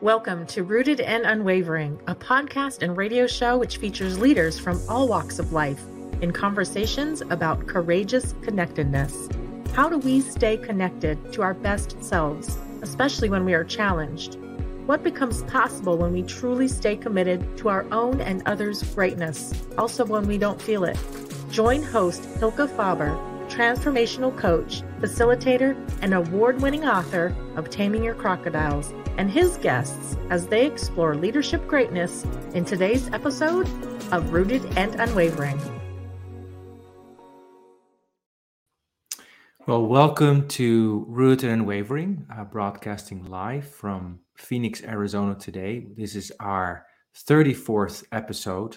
Welcome to Rooted and Unwavering, a podcast and radio show which features leaders from all walks of life in conversations about courageous connectedness. How do we stay connected to our best selves, especially when we are challenged? What becomes possible when we truly stay committed to our own and others' greatness, also when we don't feel it? Join host Hylke Faber, transformational coach, facilitator, and award-winning author of Taming Your Crocodiles, and his guests as they explore leadership greatness in today's episode of Rooted and Unwavering. Well, welcome to Rooted and Unwavering, broadcasting live from Phoenix, Arizona today. This is our 34th episode,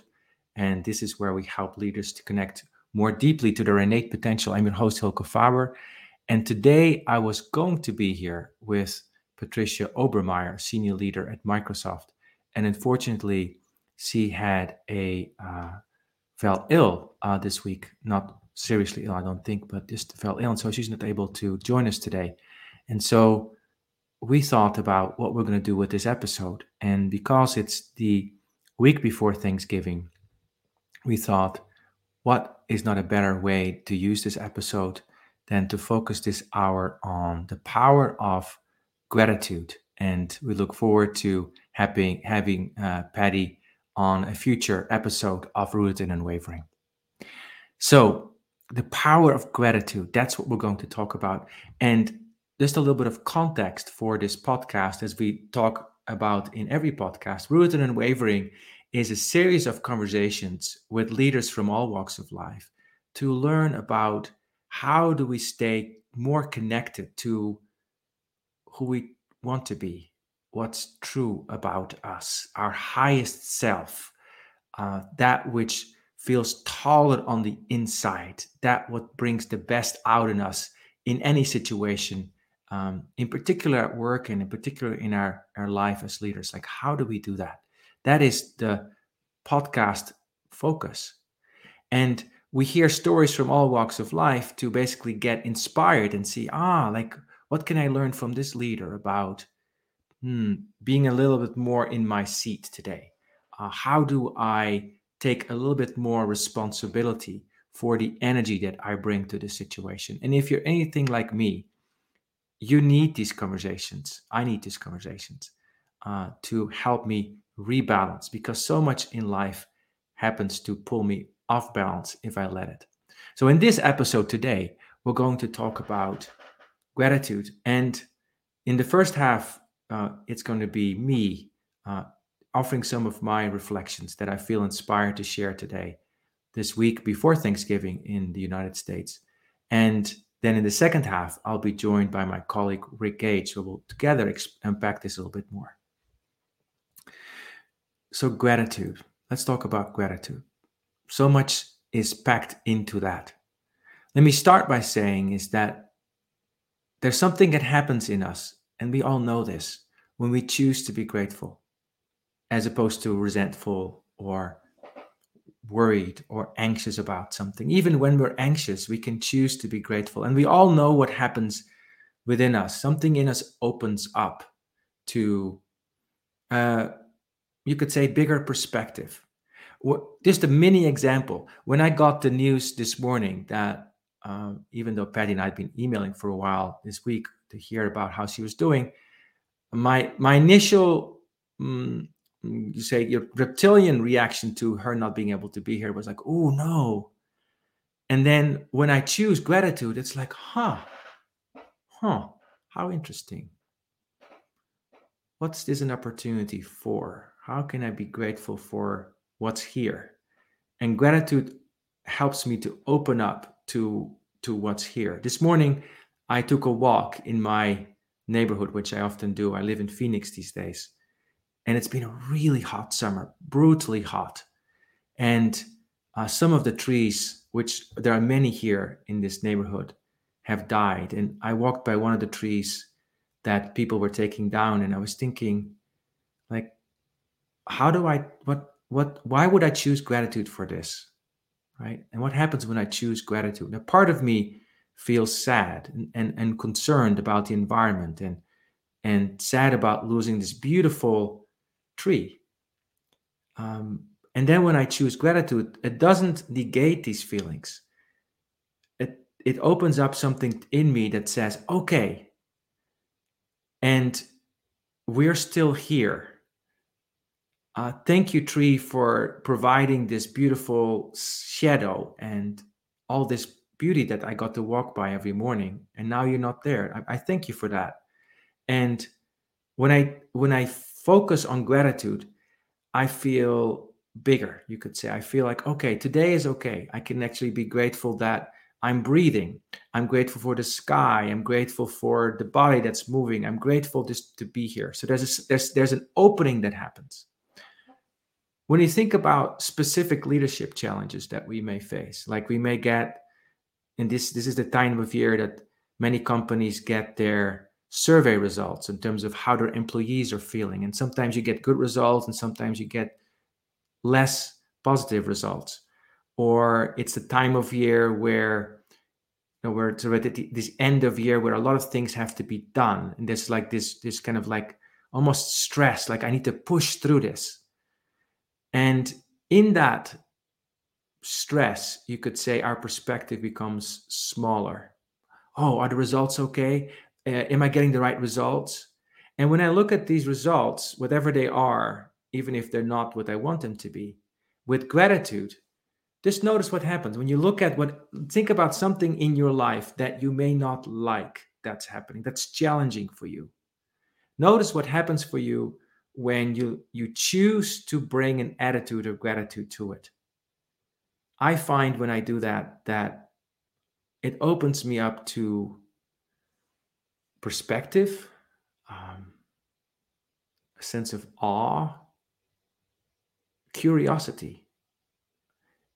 and this is where we help leaders to connect more deeply to their innate potential. I'm your host, Hylke Faber, and today I was going to be here with Patricia Obermeyer, senior leader at Microsoft, and unfortunately, she had fell ill this week. Not seriously ill, I don't think, but just fell ill, and so she's not able to join us today. And so we thought about what we're going to do with this episode, and because it's the week before Thanksgiving, we thought, what is not a better way to use this episode than to focus this hour on the power of gratitude? And we look forward to having Patty on a future episode of Rooted and Unwavering. So the power of gratitude, that's what we're going to talk about. And just a little bit of context for this podcast, as we talk about in every podcast, Rooted and Unwavering is a series of conversations with leaders from all walks of life to learn about how do we stay more connected to who we want to be, what's true about us, our highest self, that which feels taller on the inside, that what brings the best out in us in any situation, in particular at work and in particular in our life as leaders. Like, how do we do that? That is the podcast focus. And we hear stories from all walks of life to basically get inspired and see, like, what can I learn from this leader about being a little bit more in my seat today? How do I take a little bit more responsibility for the energy that I bring to the situation? And if you're anything like me, you need these conversations. I need these conversations to help me rebalance, because so much in life happens to pull me off balance if I let it. So in this episode today, we're going to talk about gratitude. And in the first half, it's going to be me offering some of my reflections that I feel inspired to share today, this week before Thanksgiving in the United States. And then in the second half, I'll be joined by my colleague, Rick Gage, so we'll together unpack this a little bit more. So gratitude, let's talk about gratitude. So much is packed into that. Let me start by saying is that there's something that happens in us, and we all know this, when we choose to be grateful, as opposed to resentful or worried or anxious about something. Even when we're anxious, we can choose to be grateful. And we all know what happens within us. Something in us opens up to you could say bigger perspective. Just a mini example. When I got the news this morning that even though Patty and I had been emailing for a while this week to hear about how she was doing, my initial, your reptilian reaction to her not being able to be here was like, oh no. And then when I choose gratitude, it's like, how interesting. What's this an opportunity for? How can I be grateful for what's here? And gratitude helps me to open up to what's here. This morning, I took a walk in my neighborhood, which I often do. I live in Phoenix these days. And it's been a really hot summer, brutally hot. And some of the trees, which there are many here in this neighborhood, have died. And I walked by one of the trees that people were taking down, and I was thinking, like, why would I choose gratitude for this, right? And what happens when I choose gratitude? Now, part of me feels sad and concerned about the environment and and sad about losing this beautiful tree. And then when I choose gratitude, it doesn't negate these feelings. It opens up something in me that says, okay, and we're still here. Thank you, tree, for providing this beautiful shadow and all this beauty that I got to walk by every morning. And now you're not there. I thank you for that. And when I focus on gratitude, I feel bigger, you could say. I feel like, okay, today is okay. I can actually be grateful that I'm breathing. I'm grateful for the sky. I'm grateful for the body that's moving. I'm grateful just to be here. So there's an opening that happens. When you think about specific leadership challenges that we may face, like we may get, and this is the time of year that many companies get their survey results in terms of how their employees are feeling. And sometimes you get good results and sometimes you get less positive results. Or it's the time of year where, you know, we're sort of at this end of year where a lot of things have to be done. And there's like this kind of like almost stress, like I need to push through this. And in that stress, you could say our perspective becomes smaller. Oh, are the results okay? Am I getting the right results? And when I look at these results, whatever they are, even if they're not what I want them to be, with gratitude, just notice what happens. When you look at think about something in your life that you may not like that's happening, that's challenging for you. Notice what happens for you when you choose to bring an attitude of gratitude to it. I find when I do that it opens me up to perspective, a sense of awe, curiosity.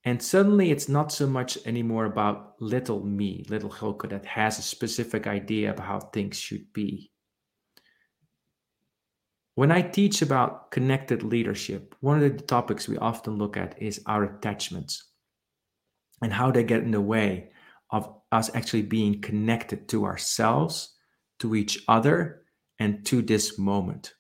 And suddenly it's not so much anymore about little me, little Hylke, that has a specific idea of how things should be. When I teach about connected leadership, one of the topics we often look at is our attachments and how they get in the way of us actually being connected to ourselves, to each other, and to this moment.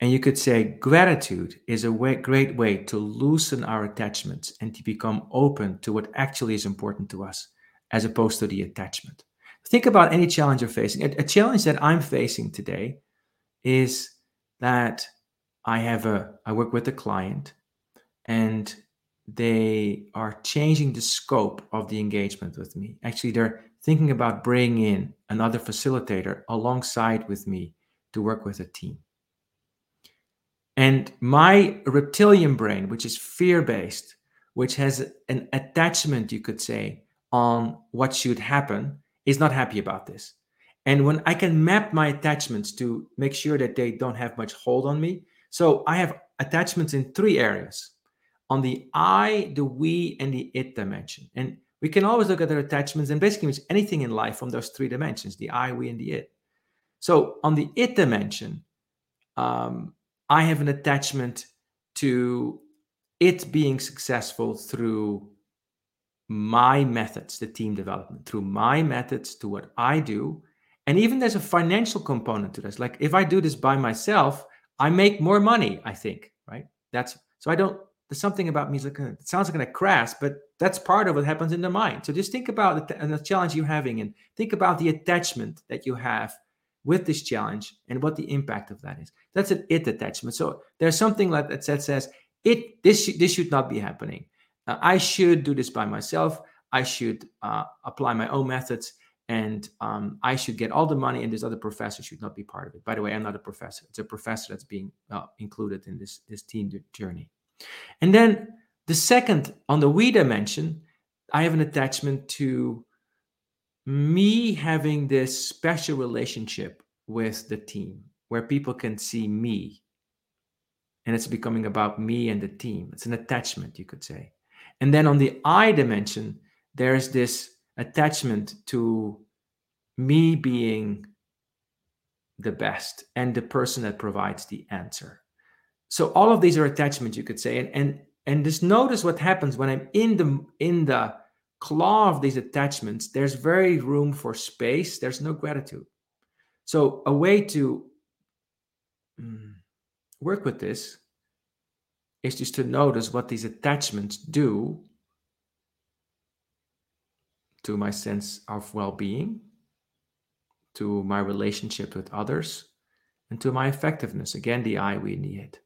And you could say gratitude is great way to loosen our attachments and to become open to what actually is important to us, as opposed to the attachment. Think about any challenge you're facing. A challenge that I'm facing today is that I work with a client and they are changing the scope of the engagement with me. Actually, they're thinking about bringing in another facilitator alongside with me to work with a team. And my reptilian brain, which is fear-based, which has an attachment, you could say, on what should happen, is not happy about this. And when I can map my attachments to make sure that they don't have much hold on me. So I have attachments in three areas: on the I, the we, and the it dimension. And we can always look at their attachments, and basically means anything in life from those three dimensions: the I, we, and the it. So on the it dimension, I have an attachment to it being successful through my methods, the team development, through my methods, to what I do. And even there's a financial component to this. Like if I do this by myself, I make more money, I think, right? There's something about me, it sounds like a crash, but that's part of what happens in the mind. So just think about the challenge you're having and think about the attachment that you have with this challenge and what the impact of that is. That's an it attachment. So there's something like that says, this should not be happening. I should do this by myself. I should apply my own methods, and I should get all the money, and this other professor should not be part of it. By the way, I'm not a professor. It's a professor that's being included in this team journey. And then the second, on the we dimension, I have an attachment to me having this special relationship with the team where people can see me, and it's becoming about me and the team. It's an attachment, you could say. And then on the I dimension, there's this attachment to me being the best and the person that provides the answer. So all of these are attachments, you could say, and just notice what happens when I'm in the claw of these attachments. There's very room for space. There's no gratitude. So a way to work with this is just to notice what these attachments do to my sense of well-being, to my relationship with others, and to my effectiveness. Again, the I we need.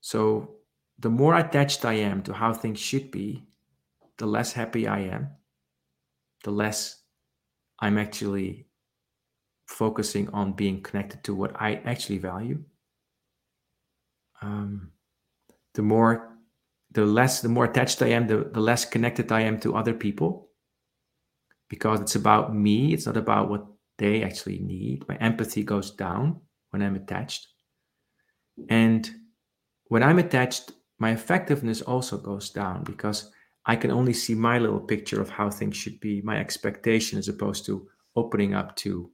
So the more attached I am to how things should be, the less happy I am, the less I'm actually focusing on being connected to what I actually value. The more attached I am, the less connected I am to other people, because it's about me. It's not about what they actually need. My empathy goes down when I'm attached. And when I'm attached, my effectiveness also goes down, because I can only see my little picture of how things should be, my expectation, as opposed to opening up to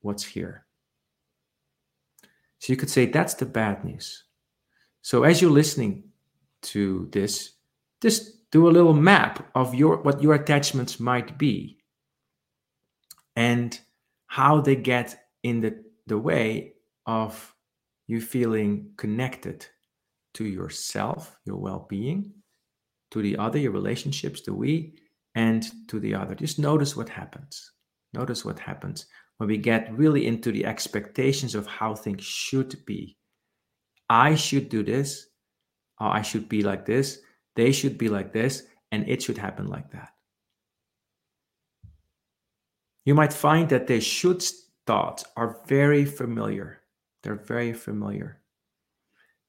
what's here. So you could say that's the bad news. So as you're listening to this, just do a little map of what your attachments might be and how they get in the way of you feeling connected to yourself, your well-being, to the other, your relationships, the we, and to the other. Just notice what happens. Notice what happens when we get really into the expectations of how things should be. I should do this, or I should be like this, they should be like this, and it should happen like that. You might find that the should thoughts are very familiar. They're very familiar.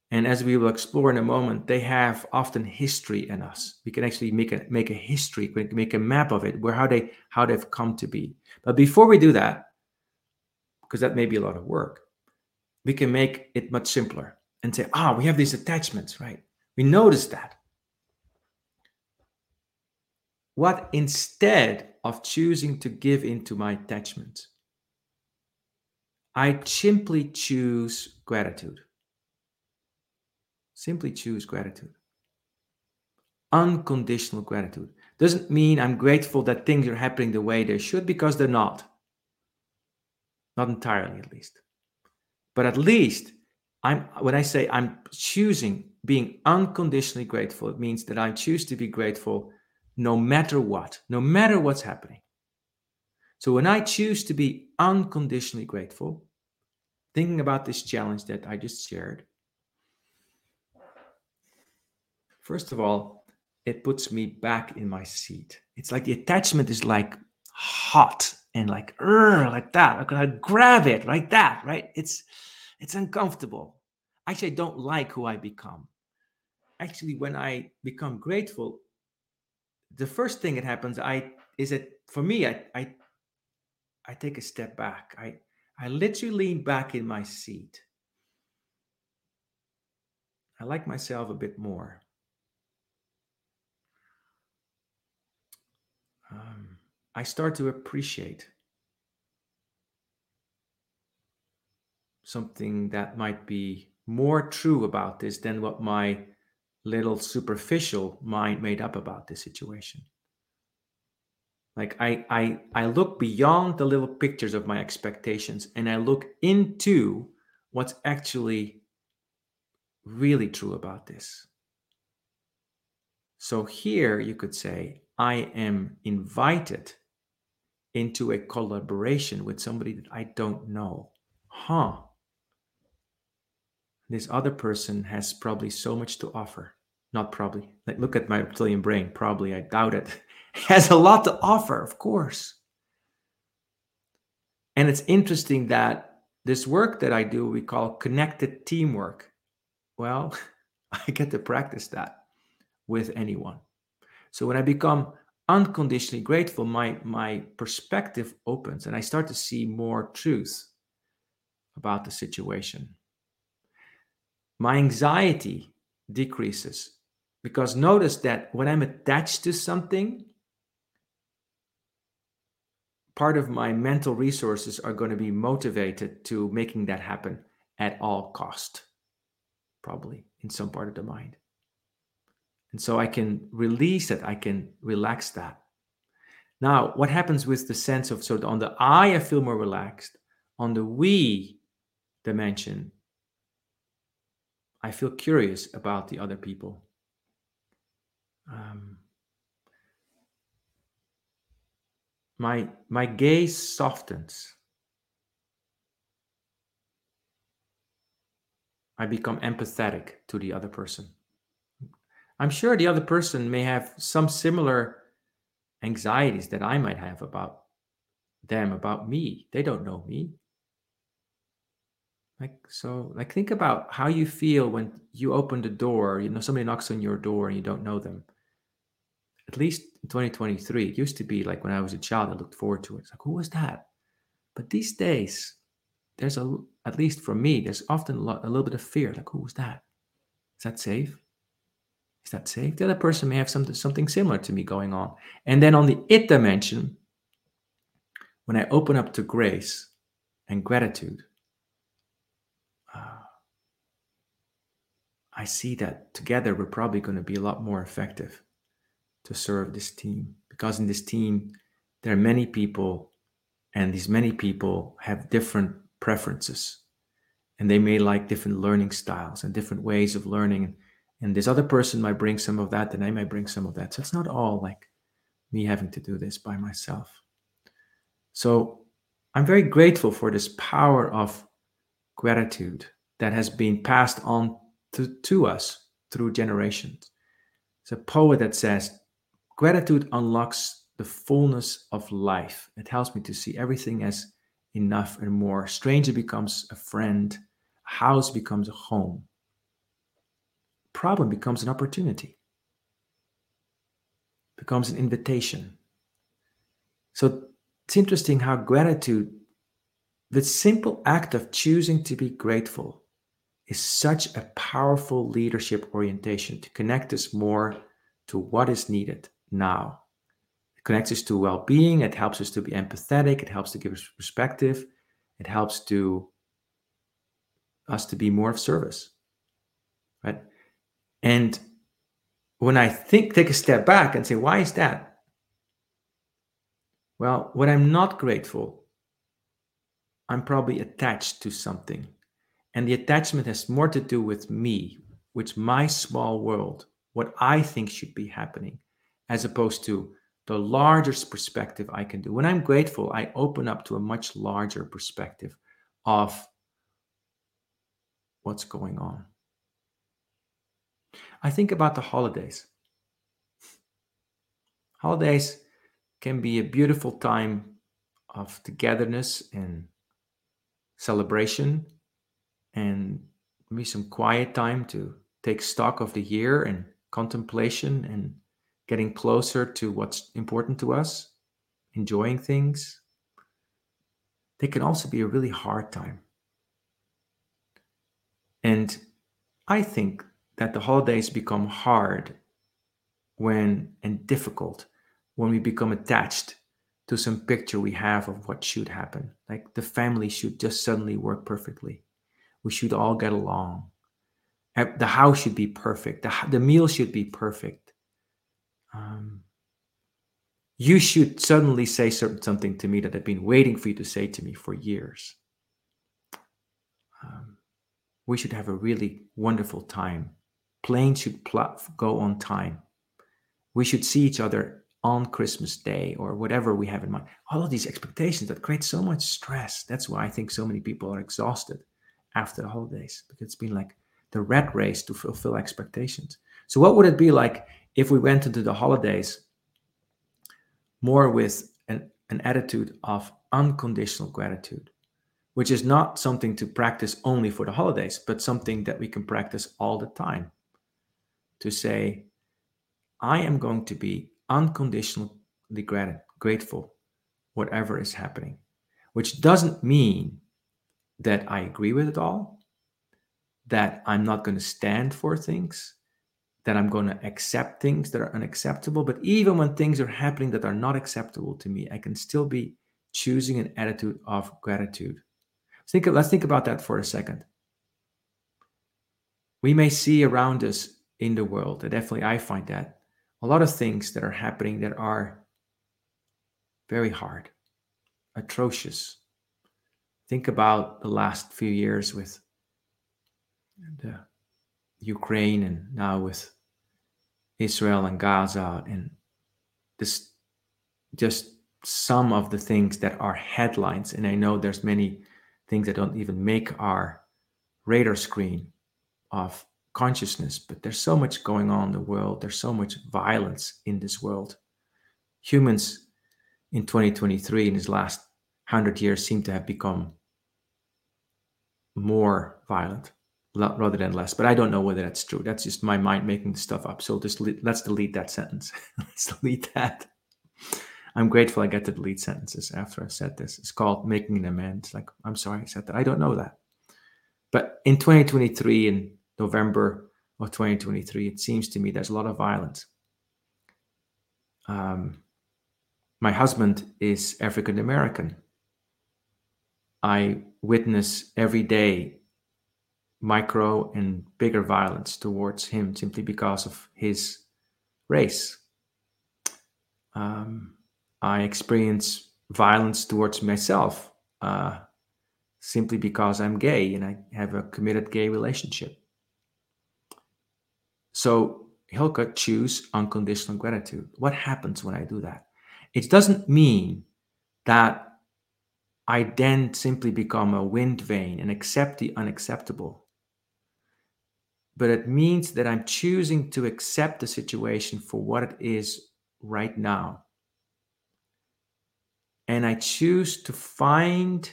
And as we will explore in a moment, they have often history in us. We can actually make a history, make a map of it, where how they've come to be. But before we do that, because that may be a lot of work, we can make it much simpler and say, we have these attachments, right? We notice that. What instead of choosing to give into my attachments, I simply choose gratitude. Simply choose gratitude. Unconditional gratitude. Doesn't mean I'm grateful that things are happening the way they should, because they're not. Not entirely, at least. But at least, when I say I'm choosing being unconditionally grateful, it means that I choose to be grateful no matter what, no matter what's happening. So when I choose to be unconditionally grateful, thinking about this challenge that I just shared, first of all, it puts me back in my seat. It's like the attachment is like hot and like that. I'm gonna grab it like that, right? It's uncomfortable. Actually, I don't like who I become. Actually, when I become grateful, the first thing that happens I take a step back. I literally lean back in my seat. I like myself a bit more. I start to appreciate something that might be more true about this than what my little superficial mind made up about this situation. Like I look beyond the little pictures of my expectations, and I look into what's actually really true about this. So here you could say, I am invited into a collaboration with somebody that I don't know. This other person has probably so much to offer. Not probably. Like, look at my reptilian brain. Probably, I doubt it. Has a lot to offer, of course. And it's interesting that this work that I do, we call connected teamwork. Well, I get to practice that with anyone. So when I become unconditionally grateful, my perspective opens and I start to see more truth about the situation. My anxiety decreases, because notice that when I'm attached to something, part of my mental resources are going to be motivated to making that happen at all cost, probably in some part of the mind. And so I can release it. I can relax that. Now, what happens with the sense of, so on the I feel more relaxed. On the we dimension, I feel curious about the other people. My gaze softens. I become empathetic to the other person. I'm sure the other person may have some similar anxieties that I might have about them, about me. They don't know me. Think about how you feel when you open the door, somebody knocks on your door and you don't know them. At least in 2023, it used to be like when I was a child, I looked forward to it. It's like, who was that? But these days, at least for me, there's often a little bit of fear. Like, who was that? Is that safe? Is that safe? The other person may have something similar to me going on. And then on the it dimension, when I open up to grace and gratitude, I see that together we're probably going to be a lot more effective to serve this team. Because in this team, there are many people, and these many people have different preferences. And they may like different learning styles and different ways of learning. And this other person might bring some of that, and I might bring some of that. So it's not all like me having to do this by myself. So I'm very grateful for this power of gratitude that has been passed on to us through generations. It's a poet that says, gratitude unlocks the fullness of life. It helps me to see everything as enough and more. A stranger becomes a friend. A house becomes a home. A problem becomes an opportunity. It becomes an invitation. So it's interesting how gratitude, the simple act of choosing to be grateful, is such a powerful leadership orientation to connect us more to what is needed now. It connects us to well-being. It helps us to be empathetic. It helps to give us perspective. It helps to us to be more of service, right? And when I take a step back and say, why is that? Well, when I'm not grateful, I'm probably attached to something. And the attachment has more to do with me, with my small world, what I think should be happening, as opposed to the largest perspective I can do. When I'm grateful, I open up to a much larger perspective of what's going on. I think about the holidays. Holidays can be a beautiful time of togetherness and celebration, and maybe some quiet time to take stock of the year and contemplation and getting closer to what's important to us, enjoying things. They can also be a really hard time. And I think that the holidays become hard and difficult when we become attached to some picture we have of what should happen. Like the family should just suddenly work perfectly. We should all get along. The house should be perfect. The meal should be perfect. You should suddenly say something to me that I've been waiting for you to say to me for years. We should have a really wonderful time. Planes should go on time. We should see each other on Christmas Day or whatever we have in mind. All of these expectations that create so much stress. That's why I think so many people are exhausted after the holidays, because it's been like the rat race to fulfill expectations. So what would it be like if we went into the holidays more with an attitude of unconditional gratitude, which is not something to practice only for the holidays, but something that we can practice all the time, to say, I am going to be unconditionally grateful, whatever is happening, which doesn't mean that I agree with it all, that I'm not going to stand for things, that I'm going to accept things that are unacceptable. But even when things are happening that are not acceptable to me, I can still be choosing an attitude of gratitude. Let's think about that for a second. We may see around us in the world, and definitely I find that, a lot of things that are happening that are very hard, atrocious. Think about the last few years with the Ukraine and now with Israel and Gaza, and this just some of the things that are headlines. And I know there's many things that don't even make our radar screen of consciousness, but there's so much going on in the world. There's so much violence in this world. Humans in 2023, in his last 100 years, seem to have become more violent rather than less. But I don't know whether that's true. That's just my mind making stuff up. So just let's delete that sentence. Let's delete that. I'm grateful I get to delete sentences after I said this. It's called making an amends. Like, I'm sorry I said that. I don't know that. But in 2023, in November of 2023, it seems to me there's a lot of violence. My husband is African American. I witness every day micro and bigger violence towards him simply because of his race. I experience violence towards myself, simply because I'm gay and I have a committed gay relationship. So Hylke, choose unconditional gratitude. What happens when I do that? It doesn't mean that I then simply become a wind vane and accept the unacceptable. But it means that I'm choosing to accept the situation for what it is right now. And I choose to find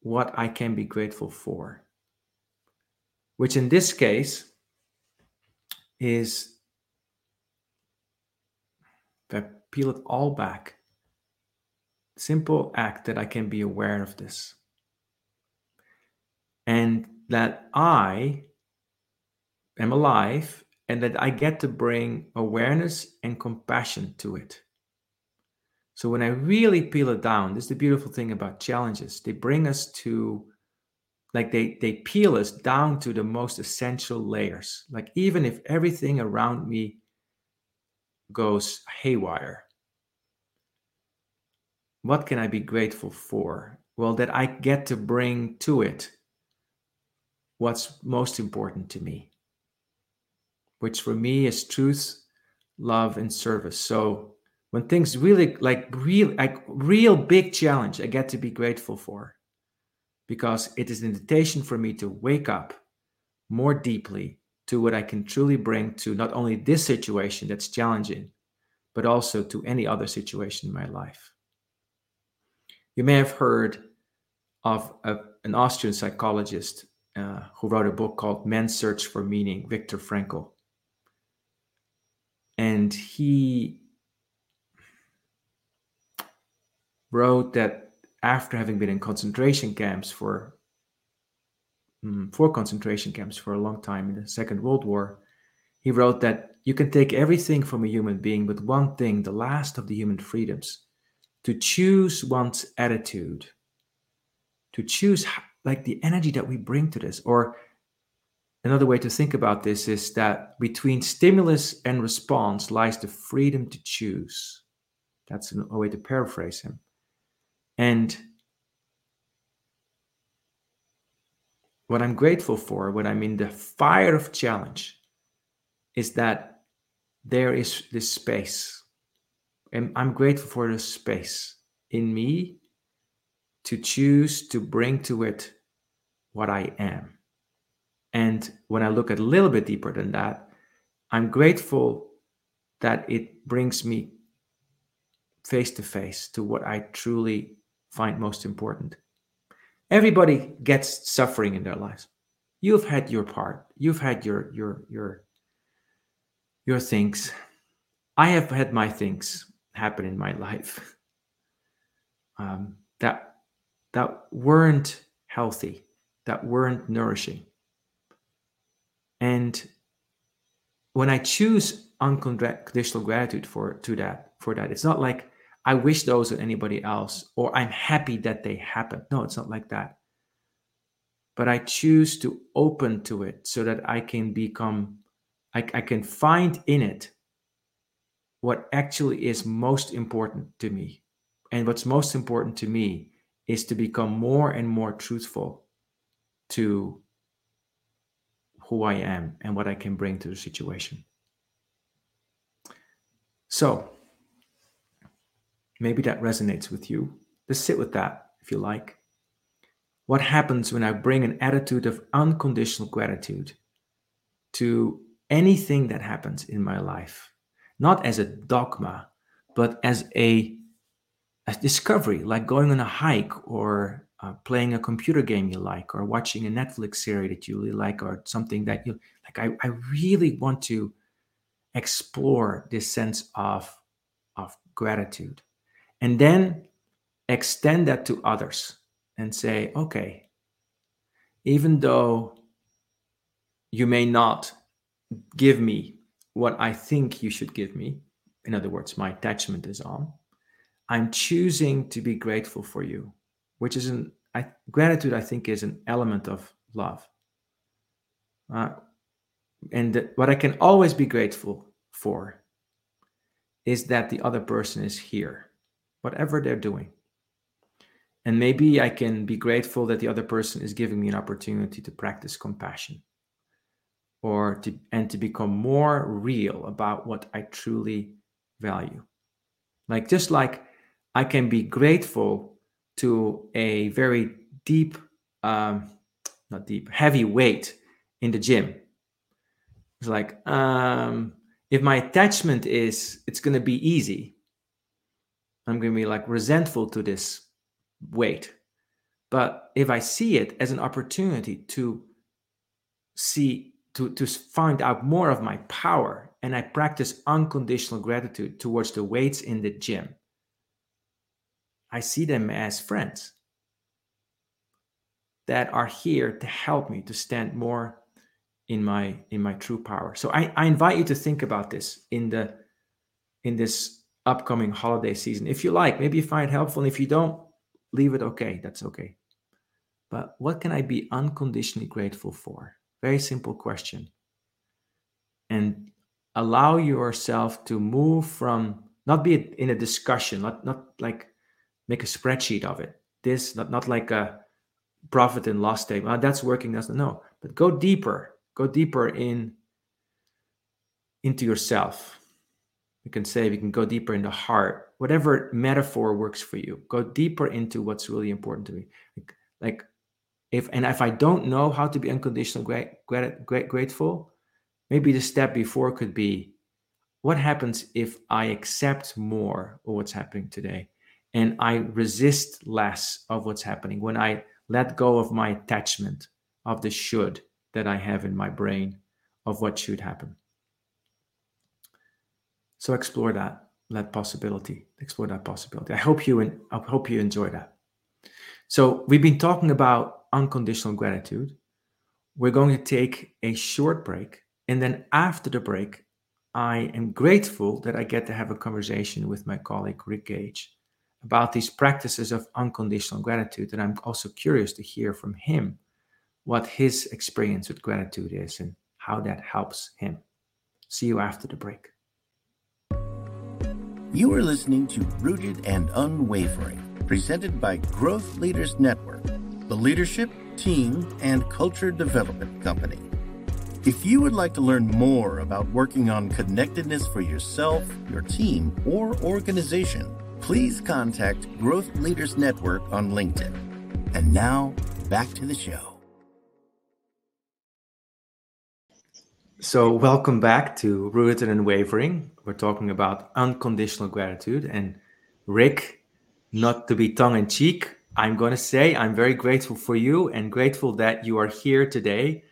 what I can be grateful for, which in this case is, if I peel it all back, simple act that I can be aware of this and that I am alive and that I get to bring awareness and compassion to it. So when I really peel it down, this is the beautiful thing about challenges. They bring us to, like, they peel us down to the most essential layers. Like, even if everything around me goes haywire, what can I be grateful for? Well, that I get to bring to it what's most important to me, which for me is truth, love, and service. So when things really, real big challenge, I get to be grateful for, because it is an invitation for me to wake up more deeply to what I can truly bring to not only this situation that's challenging, but also to any other situation in my life. You may have heard of an Austrian psychologist who wrote a book called Man's Search for Meaning, Viktor Frankl. And he wrote that after having been in concentration camps for a long time in the Second World War, he wrote that you can take everything from a human being, but one thing, the last of the human freedoms, to choose one's attitude, to choose like the energy that we bring to this. Or another way to think about this is that between stimulus and response lies the freedom to choose. That's a way to paraphrase him. And what I'm grateful for when I'm in the fire of challenge is that there is this space. And I'm grateful for the space in me to choose to bring to it what I am. And when I look at a little bit deeper than that, I'm grateful that it brings me face to face to what I truly find most important. Everybody gets suffering in their lives. You've had your part. You've had your things. I have had my things happen in my life that weren't healthy, that weren't nourishing. And when I choose unconditional gratitude for that, it's not like I wish those on anybody else, or I'm happy that they happened. No, it's not like that. But I choose to open to it so that I can find in it what actually is most important to me. And what's most important to me is to become more and more truthful to who I am and what I can bring to the situation. So maybe that resonates with you. Just sit with that if you like. What happens when I bring an attitude of unconditional gratitude to anything that happens in my life? Not as a dogma, but as a discovery, like going on a hike or playing a computer game you like, or watching a Netflix series that you really like, or something that you like. I really want to explore this sense of gratitude, and then extend that to others and say, okay, even though you may not give me what I think you should give me, in other words, my attachment is on, I'm choosing to be grateful for you, which is gratitude, I think, is an element of love. And what I can always be grateful for is that the other person is here, whatever they're doing. And maybe I can be grateful that the other person is giving me an opportunity to practice compassion, or to become more real about what I truly value. Just like I can be grateful to a very deep, heavy weight in the gym. It's like, if my attachment is, it's going to be easy, I'm going to be like resentful to this weight. But if I see it as an opportunity to find out more of my power, and I practice unconditional gratitude towards the weights in the gym, I see them as friends that are here to help me to stand more in my true power. So I invite you to think about this in this upcoming holiday season. If you like, maybe you find it helpful. And if you don't, leave it okay. That's okay. But what can I be unconditionally grateful for? Very simple question. And allow yourself to move from, not be in a discussion, not like make a spreadsheet of it. This, not like a profit and loss statement. Oh, that's working, that's not. No, but go deeper into yourself. We can go deeper in the heart, whatever metaphor works for you. Go deeper into what's really important to me. If I don't know how to be unconditionally grateful, maybe the step before could be, what happens if I accept more of what's happening today and I resist less of what's happening? When I let go of my attachment, of the should that I have in my brain, of what should happen. So explore that possibility. Explore that possibility. I hope you enjoy that. So we've been talking about unconditional gratitude. We're going to take a short break. And then after the break, I am grateful that I get to have a conversation with my colleague, Rick Gage, about these practices of unconditional gratitude. And I'm also curious to hear from him what his experience with gratitude is and how that helps him. See you after the break. You are listening to Rooted and Unwavering, presented by Growth Leaders Network, the leadership, team, and culture development company. If you would like to learn more about working on connectedness for yourself, your team, or organization, please contact Growth Leaders Network on LinkedIn. And now, back to the show. So welcome back to Rooted and Unwavering. We're talking about unconditional gratitude. And Rick, not to be tongue-in-cheek, I'm going to say I'm very grateful for you and grateful that you are here today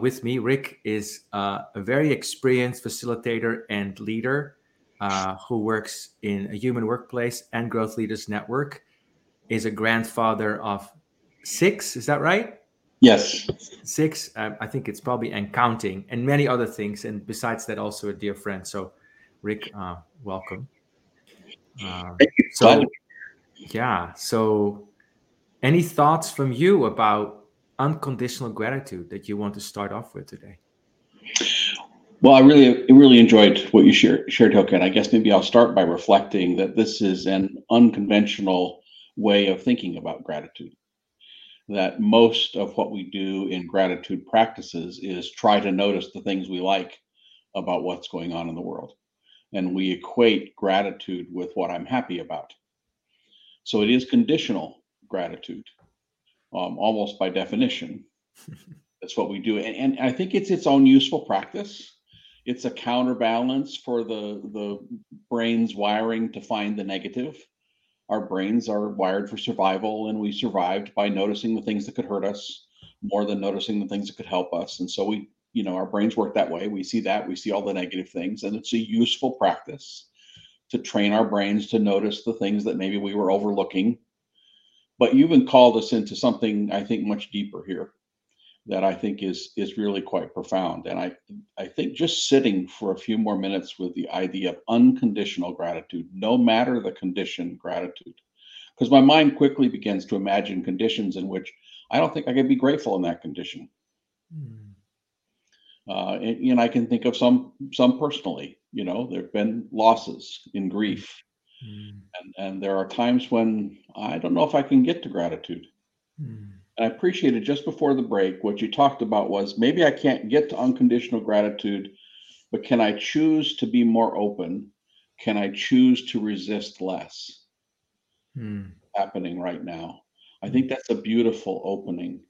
with me. Rick is a very experienced facilitator and leader who works in a human workplace and Growth Leaders Network, is a grandfather of 6, is that right? Yes. 6, I think it's probably, and counting, and many other things. And besides that, also a dear friend. So Rick, welcome. Thank you. So, yeah. So any thoughts from you about unconditional gratitude that you want to start off with today? Well, I really enjoyed what you shared, Hylke, and I guess maybe I'll start by reflecting that this is an unconventional way of thinking about gratitude, that most of what we do in gratitude practices is try to notice the things we like about what's going on in the world. And we equate gratitude with what I'm happy about. So it is conditional gratitude, almost by definition. That's what we do. And I think it's its own useful practice. It's a counterbalance for the brain's wiring to find the negative. Our brains are wired for survival, and we survived by noticing the things that could hurt us more than noticing the things that could help us. And so we, you know, our brains work that way. We see all the negative things, and it's a useful practice to train our brains to notice the things that maybe we were overlooking. But you've been called us into something, I think, much deeper here that I think is really quite profound. And I think just sitting for a few more minutes with the idea of unconditional gratitude, no matter the condition, gratitude, because my mind quickly begins to imagine conditions in which I don't think I can be grateful in that condition. And I can think of some personally, you know, there've been losses in grief. And there are times when I don't know if I can get to gratitude. I appreciated just before the break, what you talked about was maybe I can't get to unconditional gratitude, but can I choose to be more open? Can I choose to resist less happening right now? I think that's a beautiful opening.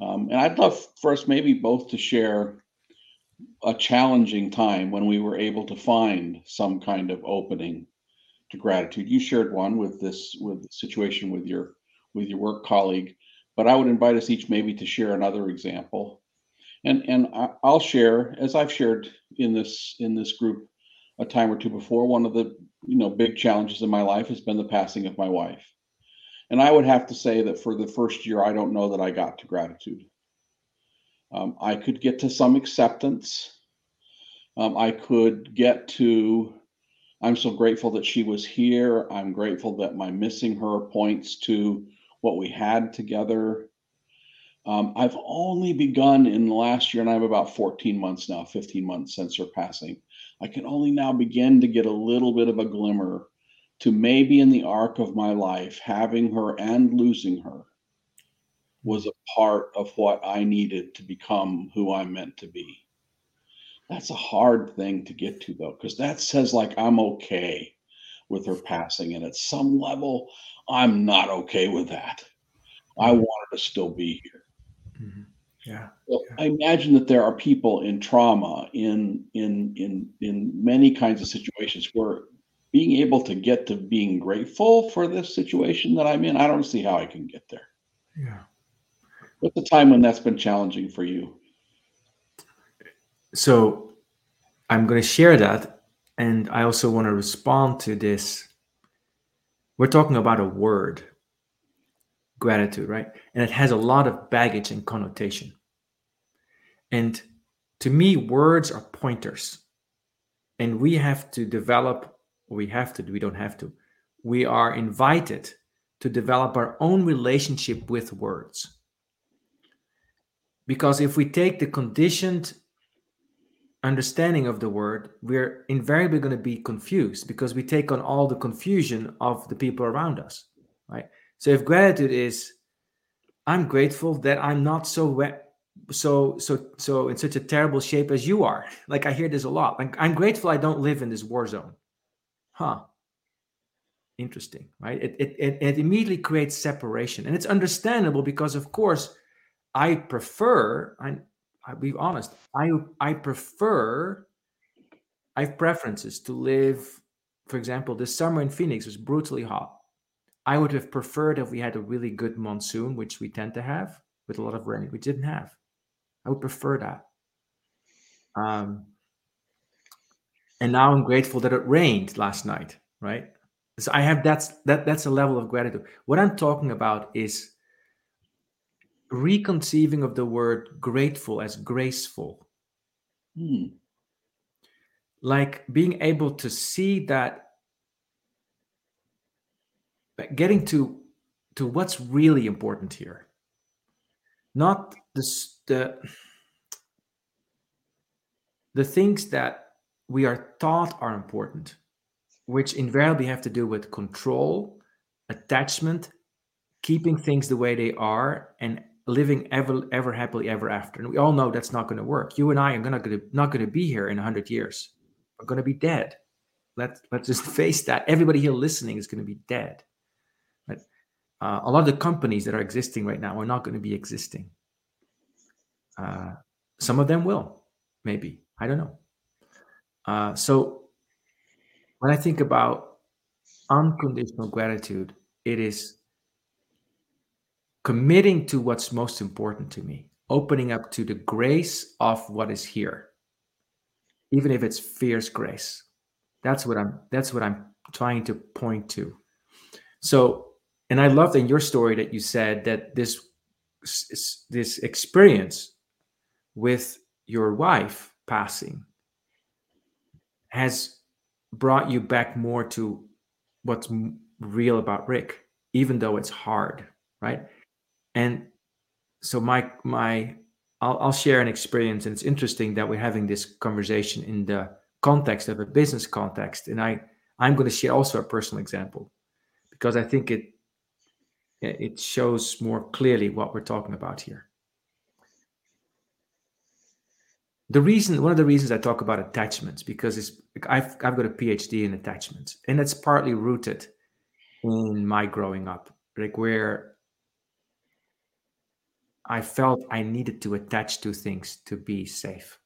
And I'd love for us maybe both to share a challenging time when we were able to find some kind of opening to gratitude. You shared one with the situation with your work colleague. But I would invite us each maybe to share another example. And I'll share, as I've shared in this group a time or two before, one of the, you know, big challenges in my life has been the passing of my wife. And I would have to say that for the first year, I don't know that I got to gratitude. I could get to some acceptance. I could get to, I'm so grateful that she was here. I'm grateful that my missing her points to what we had together. I've only begun in the last year, and I'm about 14 months now, 15 months since her passing. I can only now begin to get a little bit of a glimmer to maybe in the arc of my life, having her and losing her was a part of what I needed to become who I'm meant to be. That's a hard thing to get to, though, because that says, like, I'm okay with her passing. And at some level, I'm not okay with that. I wanted to still be here. Mm-hmm. Yeah. Well, yeah. I imagine that there are people in trauma, in many kinds of situations where being able to get to being grateful for this situation that I'm in, I don't see how I can get there. Yeah. What's the time when that's been challenging for you? So I'm going to share that. And I also want to respond to this. We're talking about a word, gratitude, right? And it has a lot of baggage and connotation. And to me, words are pointers. And we have to develop, we don't have to. We are invited to develop our own relationship with words. Because if we take the conditioned understanding of the word, we're invariably going to be confused because we take on all the confusion of the people around us, right? So if gratitude is, I'm grateful that I'm not so in such a terrible shape as you are. Like, I hear this a lot. Like, I'm grateful I don't live in this war zone. Huh. Interesting, right? It immediately creates separation. And it's understandable because, of course, I'll be honest, I have preferences to live, for example, this summer in Phoenix was brutally hot. I would have preferred if we had a really good monsoon, which we tend to have, with a lot of rain, we didn't have. I would prefer that. And now I'm grateful that it rained last night, right? So I have that's a level of gratitude. What I'm talking about is reconceiving of the word grateful as graceful. Like being able to see that, getting to what's really important here, not the the things that we are taught are important, which invariably have to do with control, attachment, keeping things the way they are, and living ever happily ever after. And we all know that's not going to work. You and I are not going to be here in 100 years. We're going to be dead. Let's just face that. Everybody here listening is going to be dead. Right? A lot of the companies that are existing right now are not going to be existing. Some of them will, maybe. I don't know. So when I think about unconditional gratitude, it is committing to what's most important to me, opening up to the grace of what is here, even if it's fierce grace. That's what I'm trying to point to. So, and I loved in your story that you said that this experience with your wife passing has brought you back more to what's real about Rick, even though it's hard, right? And so I'll share an experience, and it's interesting that we're having this conversation in the context of a business context, and I'm going to share also a personal example, because I think it shows more clearly what we're talking about here. One of the reasons I talk about attachments, because I've got a PhD in attachments, and it's partly rooted in my growing up, like where I felt I needed to attach to things to be safe.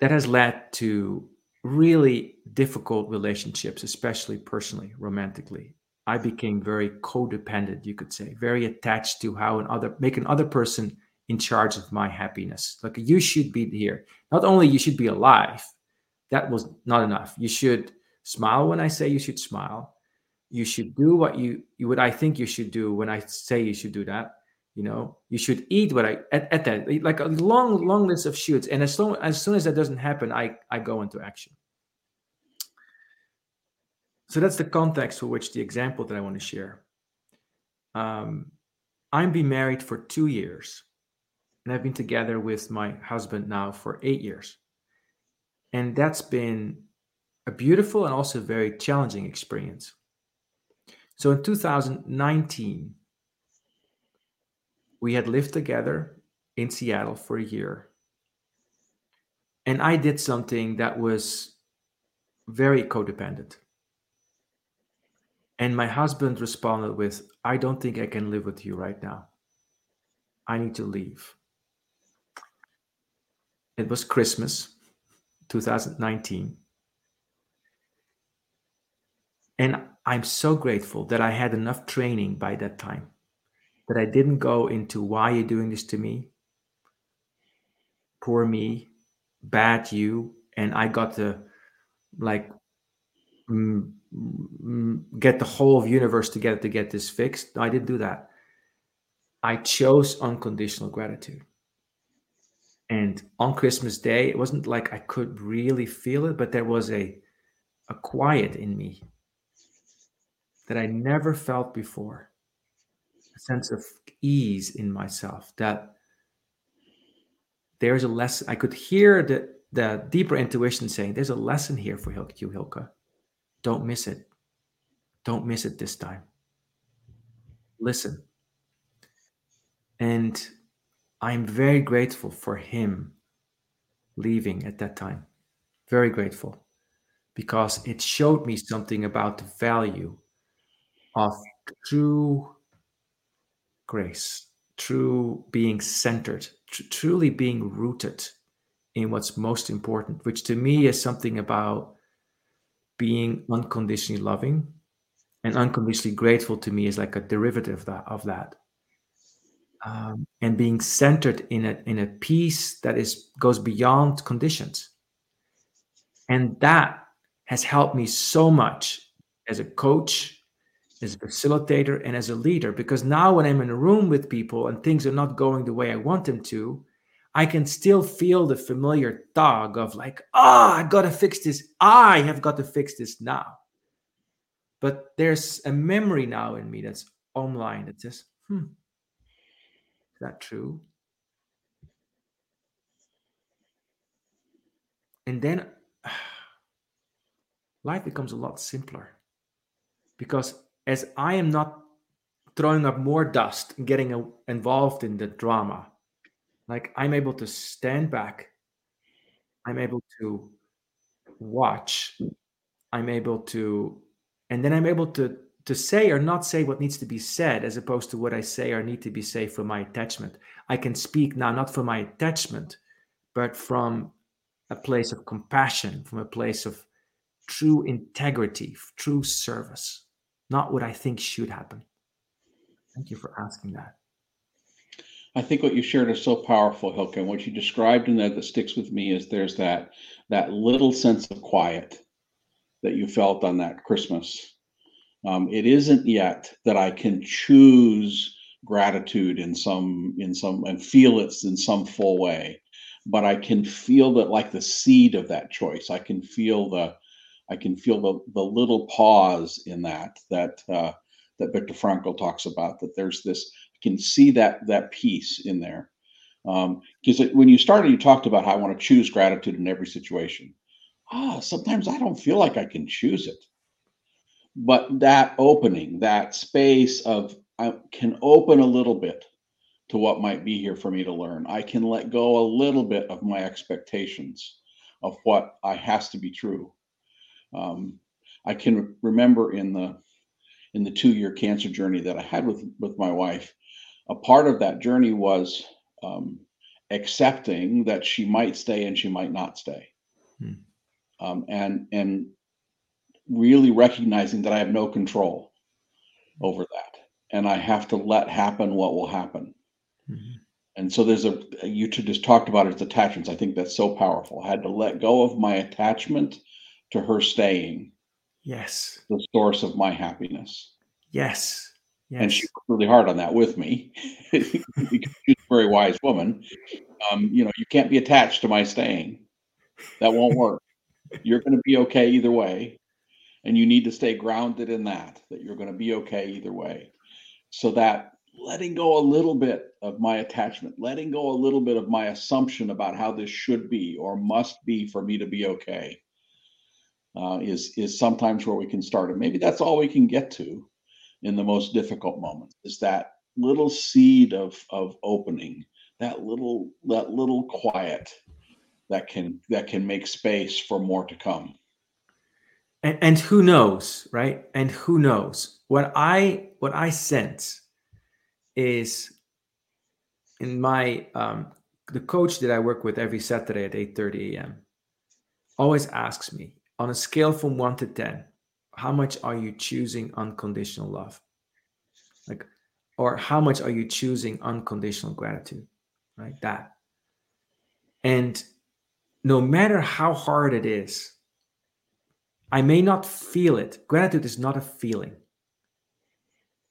That has led to really difficult relationships, especially personally, romantically. I became very codependent, you could say, very attached to how another person in charge of my happiness. Like, you should be here. Not only you should be alive, that was not enough. You should smile when I say you should smile. You should do what I think you should do when I say you should do that. You know, you should eat what I at that, like a long list of shoulds. And as soon as that doesn't happen, I go into action. So that's the context for which the example that I want to share. I've been married for 2 years. And I've been together with my husband now for 8 years. And that's been a beautiful and also very challenging experience. So in 2019, we had lived together in Seattle for a year. And I did something that was very codependent. And my husband responded with, "I don't think I can live with you right now. I need to leave." It was Christmas 2019. And I'm so grateful that I had enough training by that time, that I didn't go into "why you're doing this to me, poor me, bad you," and I got to get the whole of universe together to get this fixed. No, I didn't do that. I chose unconditional gratitude. And on Christmas Day, it wasn't like I could really feel it, but there was a quiet in me that I never felt before. A sense of ease in myself, that there's a lesson. I could hear the deeper intuition saying, there's a lesson here for you, Hylke. Don't miss it. Don't miss it this time. Listen. And I'm very grateful for him leaving at that time. Very grateful, because it showed me something about the value of true grace, true being centered, truly being rooted in what's most important, which to me is something about being unconditionally loving. And unconditionally grateful to me is like a derivative of that. And being centered in a peace that goes beyond conditions. And that has helped me so much as a coach, as a facilitator, and as a leader, because now when I'm in a room with people and things are not going the way I want them to, I can still feel the familiar tug of like, I got to fix this. I have got to fix this now. But there's a memory now in me that's online that says, is that true? And then life becomes a lot simpler, because as I am not throwing up more dust and getting involved in the drama, like, I'm able to stand back, I'm able to watch, I'm able to, and then I'm able to say or not say what needs to be said, as opposed to what I say or need to be said from my attachment. I can speak now, not from my attachment, but from a place of compassion, from a place of true integrity, true service, not what I think should happen. Thank you for asking that. I think what you shared is so powerful, Hylke, and what you described in there that sticks with me is there's that little sense of quiet that you felt on that Christmas. It isn't yet that I can choose gratitude in some and feel it in some full way, but I can feel that, like the seed of that choice. I can feel the little pause in that Viktor Frankl talks about, that there's this, you can see that piece in there. Because when you started, you talked about how I want to choose gratitude in every situation. Sometimes I don't feel like I can choose it. But that opening, that space of, I can open a little bit to what might be here for me to learn. I can let go a little bit of my expectations of what has to be true. I can remember in the 2-year cancer journey that I had with my wife, a part of that journey was accepting that she might stay and she might not stay. And really recognizing that I have no control over that, and I have to let happen what will happen. Mm-hmm. And so there's you two just talked about it as attachments. I think that's so powerful. I had to let go of my attachment to her staying. Yes. The source of my happiness. Yes. Yes. And she worked really hard on that with me. Because she's a very wise woman. You can't be attached to my staying. That won't work. You're going to be okay either way. And you need to stay grounded in that you're going to be okay either way. So that letting go a little bit of my attachment, letting go a little bit of my assumption about how this should be or must be for me to be okay, is sometimes where we can start. And maybe that's all we can get to in the most difficult moments, is that little seed of opening, that little quiet that can make space for more to come. And who knows, right? And who knows? What I sense is, in my the coach that I work with every Saturday at 8:30 a.m. always asks me, on a scale from 1 to 10, how much are you choosing unconditional love? Or how much are you choosing unconditional gratitude? Right? That. And no matter how hard it is, I may not feel it. Gratitude is not a feeling.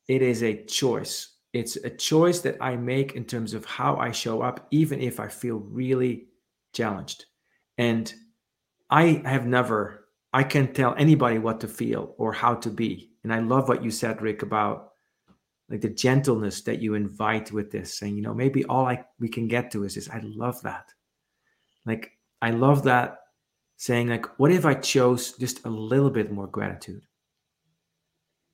It is a choice. It's a choice that I make in terms of how I show up, even if I feel really challenged. And I can't tell anybody what to feel or how to be. And I love what you said, Rick, about like the gentleness that you invite with this. And, maybe we can get to is this. I love that. Like, I love that. Saying, like, what if I chose just a little bit more gratitude?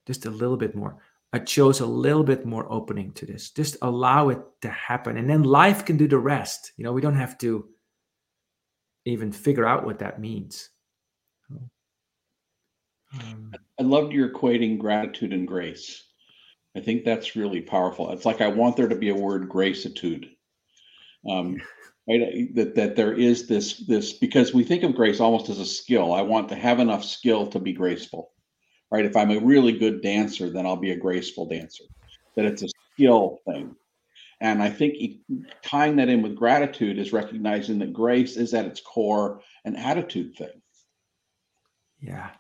Just a little bit more. I chose a little bit more opening to this. Just allow it to happen. And then life can do the rest. We don't have to even figure out what that means. I loved your equating gratitude and grace. I think that's really powerful. It's like I want there to be a word, gracitude. Right? That there is this, because we think of grace almost as a skill. I want to have enough skill to be graceful, right? If I'm a really good dancer, then I'll be a graceful dancer, that it's a skill thing. And I think tying that in with gratitude is recognizing that grace is at its core an attitude thing. Yeah.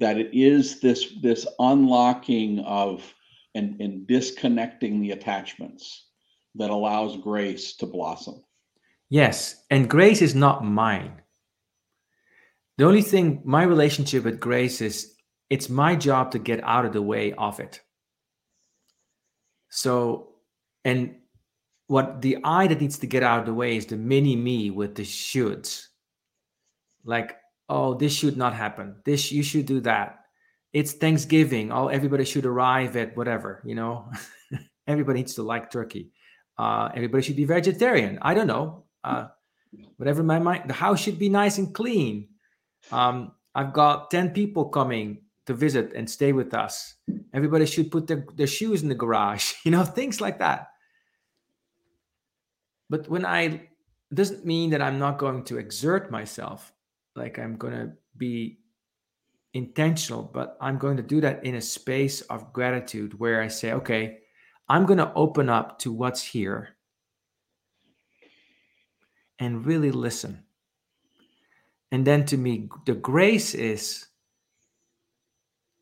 That it is this unlocking of and disconnecting the attachments that allows grace to blossom. Yes, and grace is not mine. The only thing, my relationship with grace is, it's my job to get out of the way of it. So, and what the I that needs to get out of the way is the mini me with the shoulds. like, oh, this should not happen. This, you should do that. It's Thanksgiving. Oh, everybody should arrive at whatever, you know. Everybody needs to like turkey. Everybody should be vegetarian. I don't know. Whatever my mind, the house should be nice and clean. I've got 10 people coming to visit and stay with us. Everybody should put their shoes in the garage, you know, things like that. But when it doesn't mean that I'm not going to exert myself, like I'm going to be intentional, but I'm going to do that in a space of gratitude where I say, okay, I'm going to open up to what's here and really listen. And then to me, the grace is,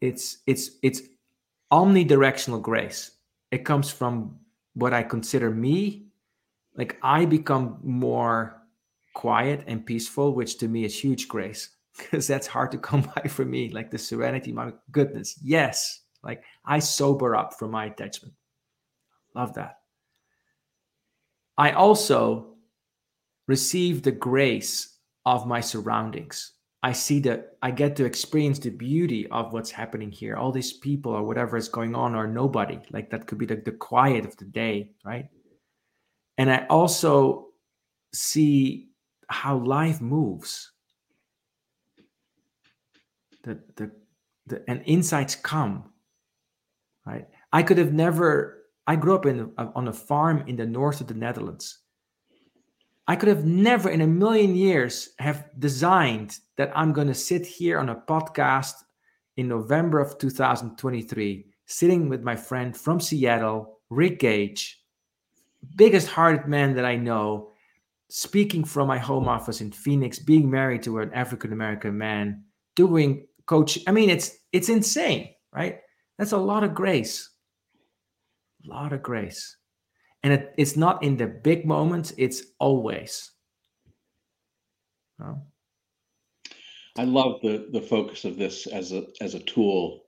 it's omnidirectional grace. It comes from what I consider me. Like I become more quiet and peaceful, which to me is huge grace, because that's hard to come by for me. Like the serenity, my goodness. Yes. Like I sober up from my attachment. Love that. I also receive the grace of my surroundings. I get to experience the beauty of what's happening here. All these people or whatever is going on, or nobody. Like that could be the quiet of the day, right? And I also see how life moves. And insights come, right? I grew up on a farm in the north of the Netherlands. I could have never in a million years have designed that I'm going to sit here on a podcast in November of 2023, sitting with my friend from Seattle, Rick Gage, biggest hearted man that I know, speaking from my home office in Phoenix, being married to an African-American man, doing coaching. I mean, it's insane, right? That's a lot of grace. A lot of grace. And it's not in the big moments, it's always. No? I love the focus of this as a tool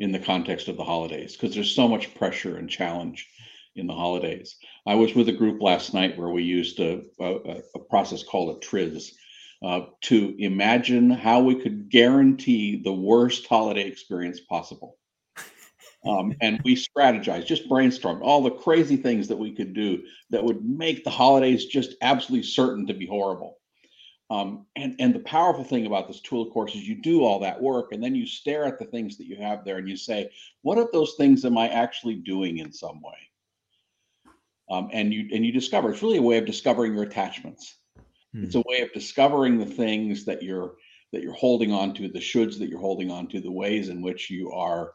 in the context of the holidays, because there's so much pressure and challenge in the holidays. I was with a group last night where we used a process called a TRIZ to imagine how we could guarantee the worst holiday experience possible. And we strategized, just brainstormed all the crazy things that we could do that would make the holidays just absolutely certain to be horrible. And the powerful thing about this tool, of course, is you do all that work and then you stare at the things that you have there and you say, what of those things am I actually doing in some way? And you discover, it's really a way of discovering your attachments. Hmm. It's a way of discovering the things that you're holding on to, the shoulds that you're holding on to, the ways in which you are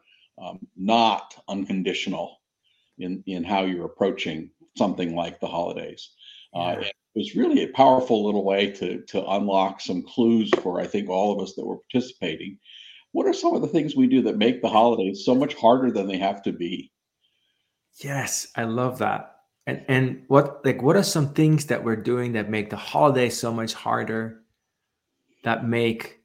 not unconditional in how you're approaching something like the holidays. It was really a powerful little way to unlock some clues for, I think, all of us that were participating. What are some of the things we do that make the holidays so much harder than they have to be? Yes, I love that. And what are some things that we're doing that make the holidays so much harder, that make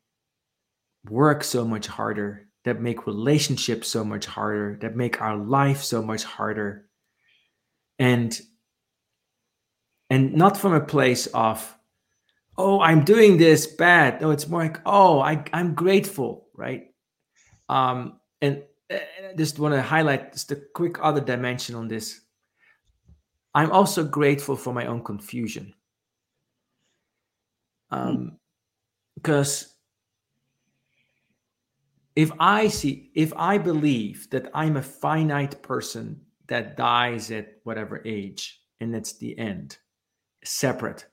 work so much harder, that make relationships so much harder, that make our life so much harder. And not from a place of, oh, I'm doing this bad. No, it's more like, oh, I'm grateful, right? And I just want to highlight just a quick other dimension on this. I'm also grateful for my own confusion. Because if I believe that I'm a finite person that dies at whatever age, and that's the end, separate,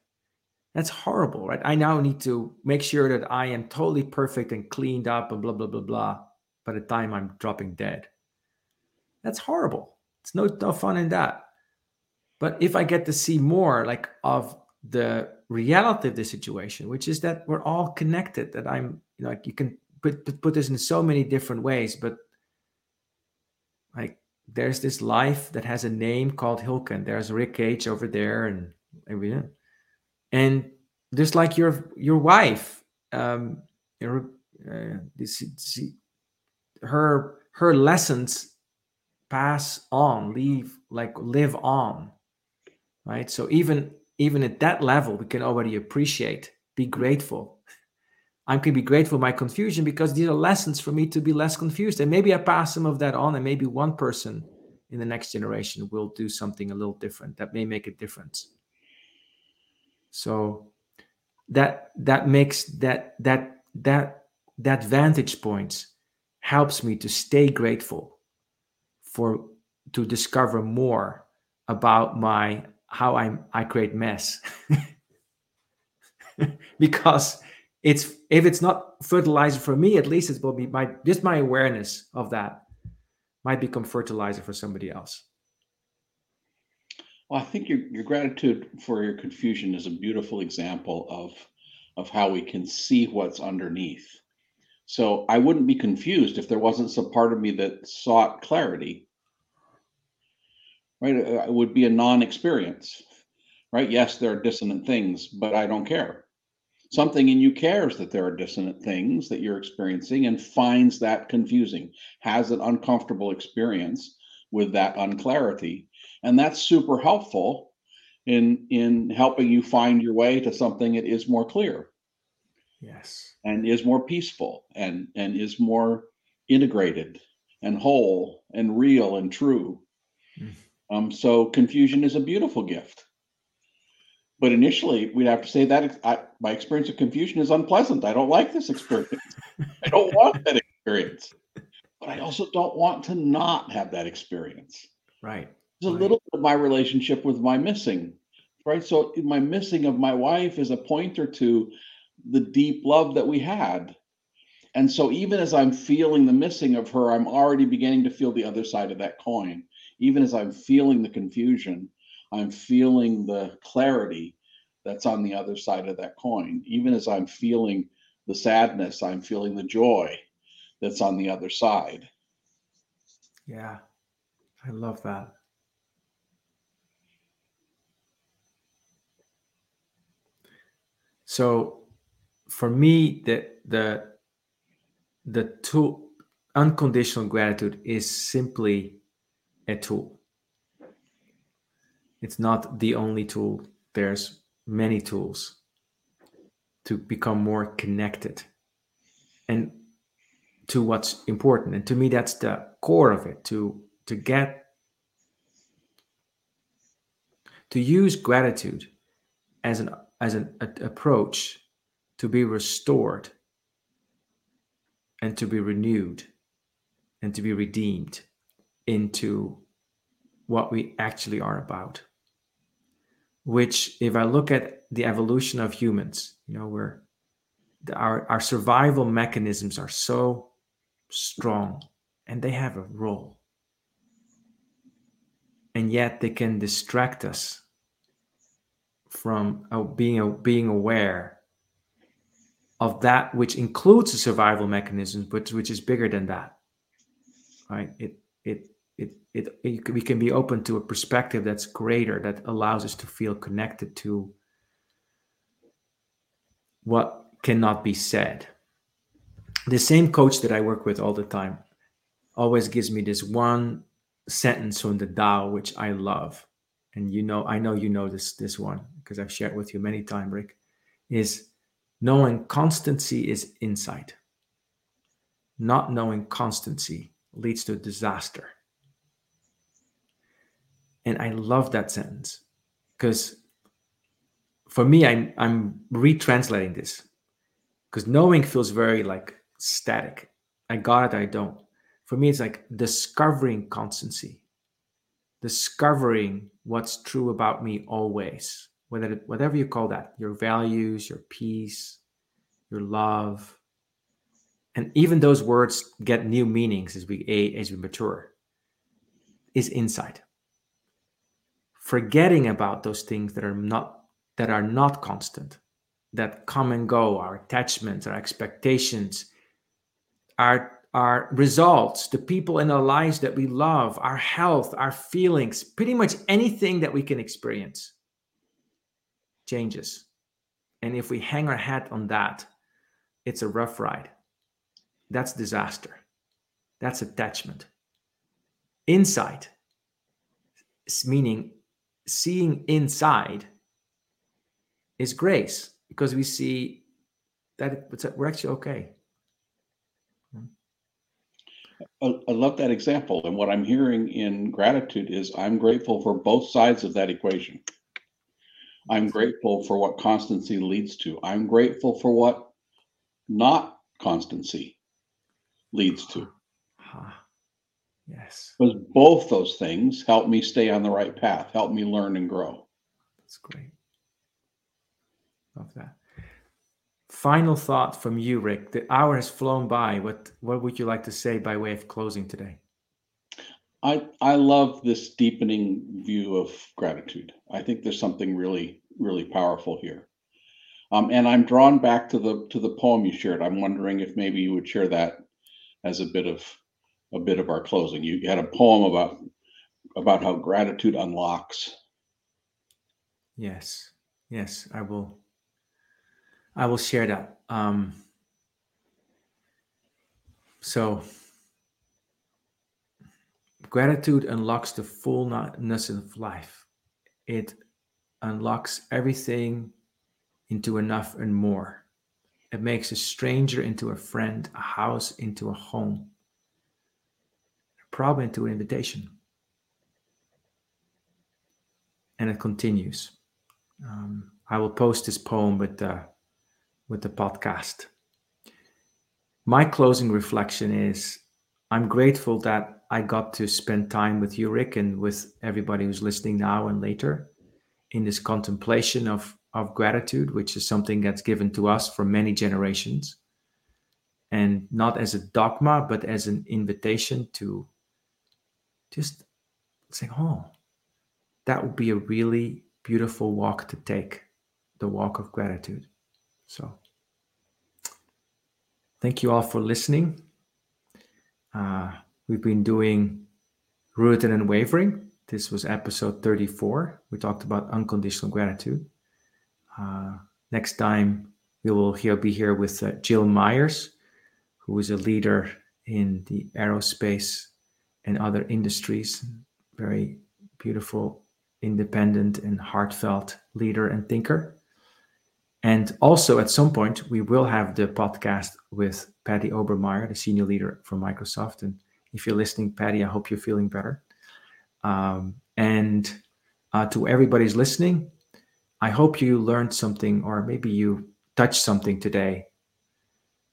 that's horrible, right? I now need to make sure that I am totally perfect and cleaned up and blah, blah, blah, blah, by the time I'm dropping dead. That's horrible. It's no fun in that. But if I get to see more like of the reality of the situation, which is that we're all connected, that I'm, you know, like you can, put this in so many different ways, but like there's this life that has a name called Hylke, and there's Rick Gage over there, and just like your wife, her lessons pass on, live on, right? So even at that level, we can already appreciate, be grateful. I can be grateful for my confusion because these are lessons for me to be less confused. And maybe I pass some of that on, and maybe one person in the next generation will do something a little different that may make a difference. So that makes that vantage point helps me to stay grateful for, to discover more about my, how I create mess. Because if it's not fertilizer for me, at least it will be my awareness of that might become fertilizer for somebody else. Well, I think your gratitude for your confusion is a beautiful example of how we can see what's underneath. So I wouldn't be confused if there wasn't some part of me that sought clarity, right? It would be a non-experience, right? Yes, there are dissonant things, but I don't care. Something in you cares that there are dissonant things that you're experiencing and finds that confusing, has an uncomfortable experience with that unclarity. And that's super helpful in helping you find your way to something that is more clear. Yes. And is more peaceful and is more integrated and whole and real and true. Mm. So confusion is a beautiful gift. But initially, we'd have to say that my experience of confusion is unpleasant. I don't like this experience. I don't want that experience. But I also don't want to not have that experience. Right. There's a little bit of my relationship with my missing, right? So my missing of my wife is a pointer to the deep love that we had. And so even as I'm feeling the missing of her, I'm already beginning to feel the other side of that coin. Even as I'm feeling the confusion, I'm feeling the clarity that's on the other side of that coin. Even as I'm feeling the sadness, I'm feeling the joy that's on the other side. Yeah, I love that. So for me, the tool, unconditional gratitude, is simply a tool. It's not the only tool. There's many tools to become more connected and to what's important. And to me, that's the core of it, to use gratitude as an approach to be restored and to be renewed and to be redeemed into what we actually are about. Which, if I look at the evolution of humans, you know, where our survival mechanisms are so strong, and they have a role, and yet they can distract us from being aware of that which includes the survival mechanisms, but which is bigger than that, right? We can be open to a perspective that's greater, that allows us to feel connected to what cannot be said. The same coach that I work with all the time always gives me this one sentence from the Tao, which I love. And I know this one, because I've shared with you many times, Rick, is knowing constancy is insight. Not knowing constancy leads to disaster. And I love that sentence, because for me, I'm retranslating this, because knowing feels very like static. I got it, I don't. For me, it's like discovering constancy, discovering what's true about me always, whatever you call that, your values, your peace, your love. And even those words get new meanings as we mature, is insight. Forgetting about those things that are not constant, that come and go, our attachments, our expectations, our results, the people in our lives that we love, our health, our feelings, pretty much anything that we can experience changes. And if we hang our hat on that, it's a rough ride. That's disaster. That's attachment. Insight, meaning seeing inside, is grace, because we see that we're actually okay. I love that example. And what I'm hearing in gratitude is I'm grateful for both sides of that equation. I'm grateful for what constancy leads to. I'm grateful for what not constancy leads to. Yes. Because both those things help me stay on the right path, help me learn and grow. That's great. Love that. Final thought from you, Rick. The hour has flown by. What would you like to say by way of closing today? I love this deepening view of gratitude. I think there's something really, really powerful here. And I'm drawn back to the poem you shared. I'm wondering if maybe you would share that as a bit of our closing. You had a poem about how gratitude unlocks. Yes, I will share that. So gratitude unlocks the fullness of life. It unlocks everything into enough and more. It makes a stranger into a friend, a house into a home, a problem into an invitation. And it continues. I will post this poem with the podcast. My closing reflection is I'm grateful that I got to spend time with you, Rick, and with everybody who's listening now and later in this contemplation of gratitude, which is something that's given to us for many generations, and not as a dogma, but as an invitation to just say, oh, that would be a really beautiful walk to take, the walk of gratitude. So thank you all for listening. We've been doing Rooted and Unwavering. This was episode 34. We talked about unconditional gratitude. Next time, we will be here with Jill Myers, who is a leader in the aerospace and other industries. Very beautiful, independent, and heartfelt leader and thinker. And also at some point, we will have the podcast with Patty Obermeyer, the senior leader from Microsoft. And if you're listening, Patty, I hope you're feeling better. And to everybody's listening, I hope you learned something, or maybe you touched something today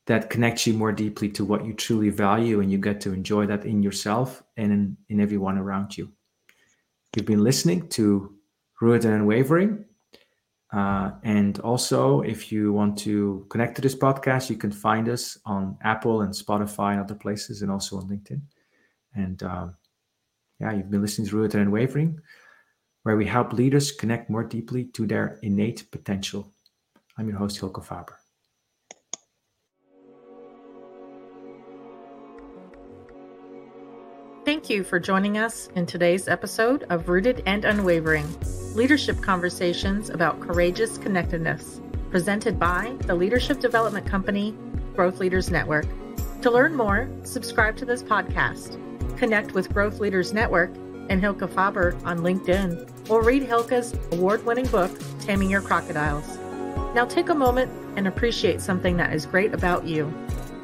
that connects you more deeply to what you truly value, and you get to enjoy that in yourself and in everyone around you. You've been listening to Rooted and Unwavering. And also, if you want to connect to this podcast, you can find us on Apple and Spotify and other places, and also on LinkedIn. And you've been listening to Rooted and Unwavering, where we help leaders connect more deeply to their innate potential. I'm your host, Hylke Faber. Thank you for joining us in today's episode of Rooted and Unwavering, Leadership Conversations about Courageous Connectedness, presented by the leadership development company, Growth Leaders Network. To learn more, subscribe to this podcast, connect with Growth Leaders Network and Hylke Faber on LinkedIn, or read Hylke's award-winning book, Taming Your Crocodiles. Now take a moment and appreciate something that is great about you.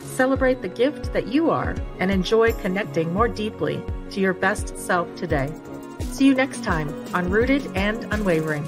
Celebrate the gift that you are and enjoy connecting more deeply to your best self today. See you next time on Rooted and Unwavering.